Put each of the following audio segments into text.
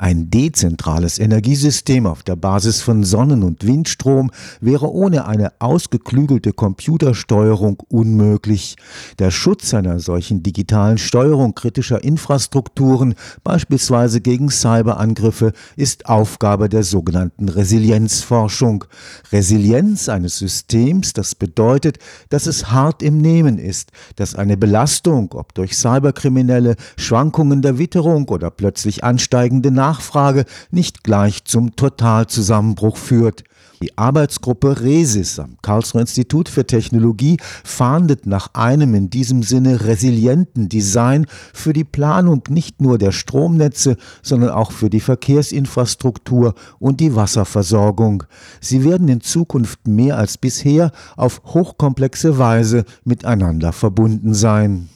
Ein dezentrales Energiesystem auf der Basis von Sonnen- und Windstrom wäre ohne eine ausgeklügelte Computersteuerung unmöglich. Der Schutz einer solchen digitalen Steuerung kritischer Infrastrukturen, beispielsweise gegen Cyberangriffe, ist Aufgabe der sogenannten Resilienzforschung. Resilienz eines Systems, das bedeutet, dass es hart im Nehmen ist, dass eine Belastung, ob durch Cyberkriminelle, Schwankungen der Witterung oder plötzlich ansteigende Nachfrage nicht gleich zum Totalzusammenbruch führt. Die Arbeitsgruppe RESIS am Karlsruher Institut für Technologie fahndet nach einem in diesem Sinne resilienten Design für die Planung nicht nur der Stromnetze, sondern auch für die Verkehrsinfrastruktur und die Wasserversorgung. Sie werden in Zukunft mehr als bisher auf hochkomplexe Weise miteinander verbunden sein.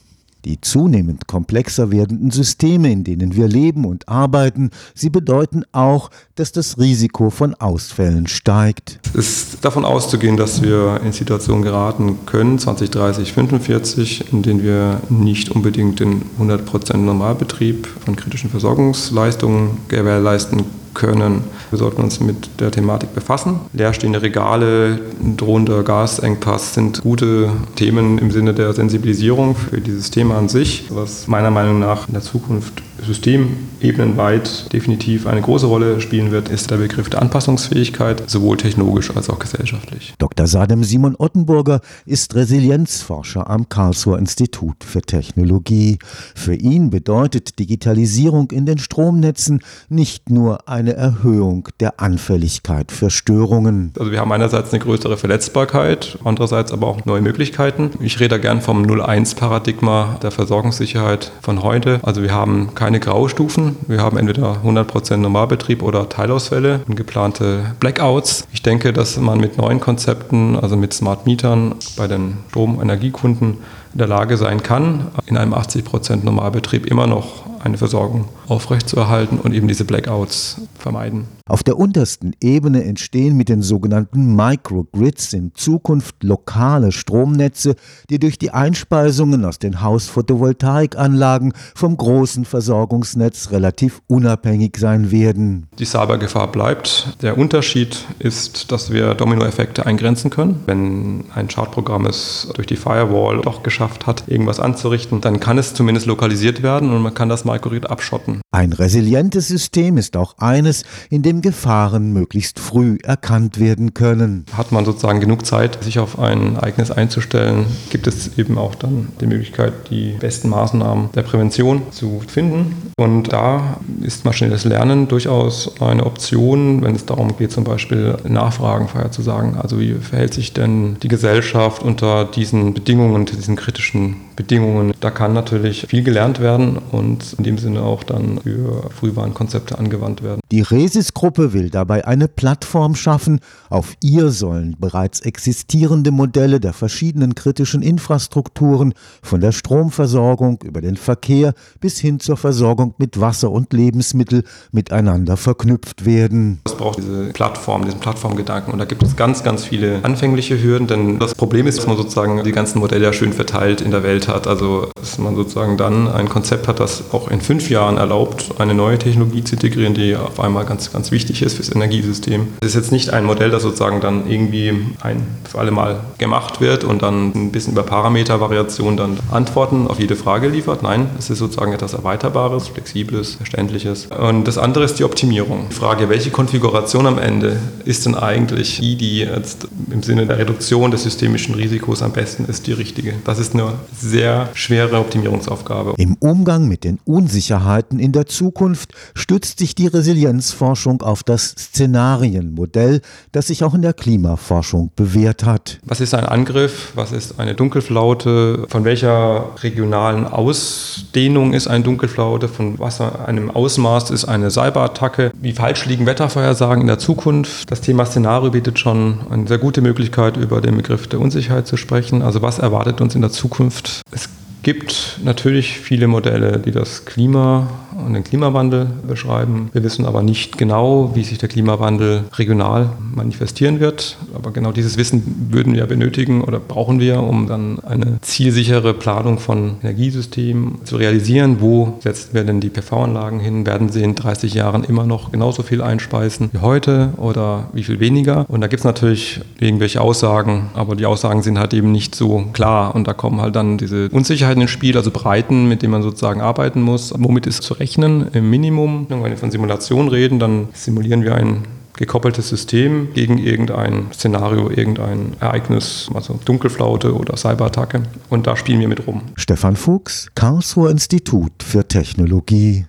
Die zunehmend komplexer werdenden Systeme, in denen wir leben und arbeiten, sie bedeuten auch, dass das Risiko von Ausfällen steigt. Es ist davon auszugehen, dass wir in Situationen geraten können, 2030, 45, in denen wir nicht unbedingt den 100% Normalbetrieb von kritischen Versorgungsleistungen gewährleisten können. Wir sollten uns mit der Thematik befassen. Leerstehende Regale, drohender Gasengpass sind gute Themen im Sinne der Sensibilisierung für dieses Thema an sich, was meiner Meinung nach in der Zukunft systemebenenweit definitiv eine große Rolle spielen wird, ist der Begriff der Anpassungsfähigkeit, sowohl technologisch als auch gesellschaftlich. Dr. Sadem Simon Ottenburger ist Resilienzforscher am Karlsruher Institut für Technologie. Für ihn bedeutet Digitalisierung in den Stromnetzen nicht nur eine Erhöhung der Anfälligkeit für Störungen. Also wir haben einerseits eine größere Verletzbarkeit, andererseits aber auch neue Möglichkeiten. Ich rede da gern vom 0-1-Paradigma der Versorgungssicherheit von heute. Also wir haben keine Graustufen. Wir haben entweder 100% Normalbetrieb oder Teilausfälle und geplante Blackouts. Ich denke, dass man mit neuen Konzepten, also mit Smart Metern bei den Strom-Energiekunden in der Lage sein kann, in einem 80% Normalbetrieb immer noch eine Versorgung aufrechtzuerhalten und eben diese Blackouts vermeiden. Auf der untersten Ebene entstehen mit den sogenannten Microgrids in Zukunft lokale Stromnetze, die durch die Einspeisungen aus den Hausphotovoltaikanlagen vom großen Versorgungsnetz relativ unabhängig sein werden. Die Cybergefahr bleibt. Der Unterschied ist, dass wir Dominoeffekte eingrenzen können. Wenn ein Schadprogramm es durch die Firewall doch geschafft hat, irgendwas anzurichten, dann kann es zumindest lokalisiert werden und man kann das Microgrid abschotten. Ein resilientes System ist auch eines, in dem Gefahren möglichst früh erkannt werden können. Hat man sozusagen genug Zeit, sich auf ein Ereignis einzustellen, gibt es eben auch dann die Möglichkeit, die besten Maßnahmen der Prävention zu finden. Und da ist maschinelles Lernen durchaus eine Option, wenn es darum geht, zum Beispiel Nachfragen vorherzusagen. Also wie verhält sich denn die Gesellschaft unter diesen Bedingungen, unter diesen kritischen Bedingungen? Da kann natürlich viel gelernt werden und in dem Sinne auch dann für Frühwarnkonzepte angewandt werden. Die RESIS-Gruppe will dabei eine Plattform schaffen. Auf ihr sollen bereits existierende Modelle der verschiedenen kritischen Infrastrukturen, von der Stromversorgung über den Verkehr bis hin zur Versorgung mit Wasser und Lebensmittel, miteinander verknüpft werden. Es braucht diese Plattform, diesen Plattformgedanken. Und da gibt es ganz, ganz viele anfängliche Hürden, denn das Problem ist, dass man sozusagen die ganzen Modelle ja schön verteilt in der Welt hat. Also dass man sozusagen dann ein Konzept hat, das auch in 5 Jahren erlaubt, eine neue Technologie zu integrieren, die auf einmal ganz, ganz wichtig ist fürs Energiesystem. Es ist jetzt nicht ein Modell, das sozusagen dann irgendwie ein für alle Mal gemacht wird und dann ein bisschen über Parametervariationen dann Antworten auf jede Frage liefert. Nein, es ist sozusagen etwas Erweiterbares, Flexibles, Verständliches. Und das andere ist die Optimierung. Die Frage, welche Konfiguration am Ende ist denn eigentlich die, die jetzt im Sinne der Reduktion des systemischen Risikos am besten ist, die richtige? Das ist eine sehr schwere Optimierungsaufgabe. Im Umgang mit den Unsicherheiten in der Zukunft stützt sich die Resilienzforschung auf das Szenarienmodell, das sich auch in der Klimaforschung bewährt hat. Was ist ein Angriff? Was ist eine Dunkelflaute? Von welcher regionalen Ausdehnung ist eine Dunkelflaute? Von was einem Ausmaß ist eine Cyberattacke? Wie falsch liegen Wettervorhersagen in der Zukunft? Das Thema Szenario bietet schon eine sehr gute Möglichkeit, über den Begriff der Unsicherheit zu sprechen. Also was erwartet uns in der Zukunft? Es gibt natürlich viele Modelle, die das Klima und den Klimawandel beschreiben. Wir wissen aber nicht genau, wie sich der Klimawandel regional manifestieren wird. Aber genau dieses Wissen würden wir benötigen oder brauchen wir, um dann eine zielsichere Planung von Energiesystemen zu realisieren. Wo setzen wir denn die PV-Anlagen hin? Werden sie in 30 Jahren immer noch genauso viel einspeisen wie heute oder wie viel weniger? Und da gibt es natürlich irgendwelche Aussagen, aber die Aussagen sind halt eben nicht so klar. Und da kommen halt dann diese Unsicherheiten ins Spiel, also Breiten, mit denen man sozusagen arbeiten muss. Womit ist zu rechnen? Im Minimum. Wenn wir von Simulation reden, dann simulieren wir ein gekoppeltes System gegen irgendein Szenario, irgendein Ereignis, also Dunkelflaute oder Cyberattacke. Und da spielen wir mit rum. Stefan Fuchs, Karlsruher Institut für Technologie.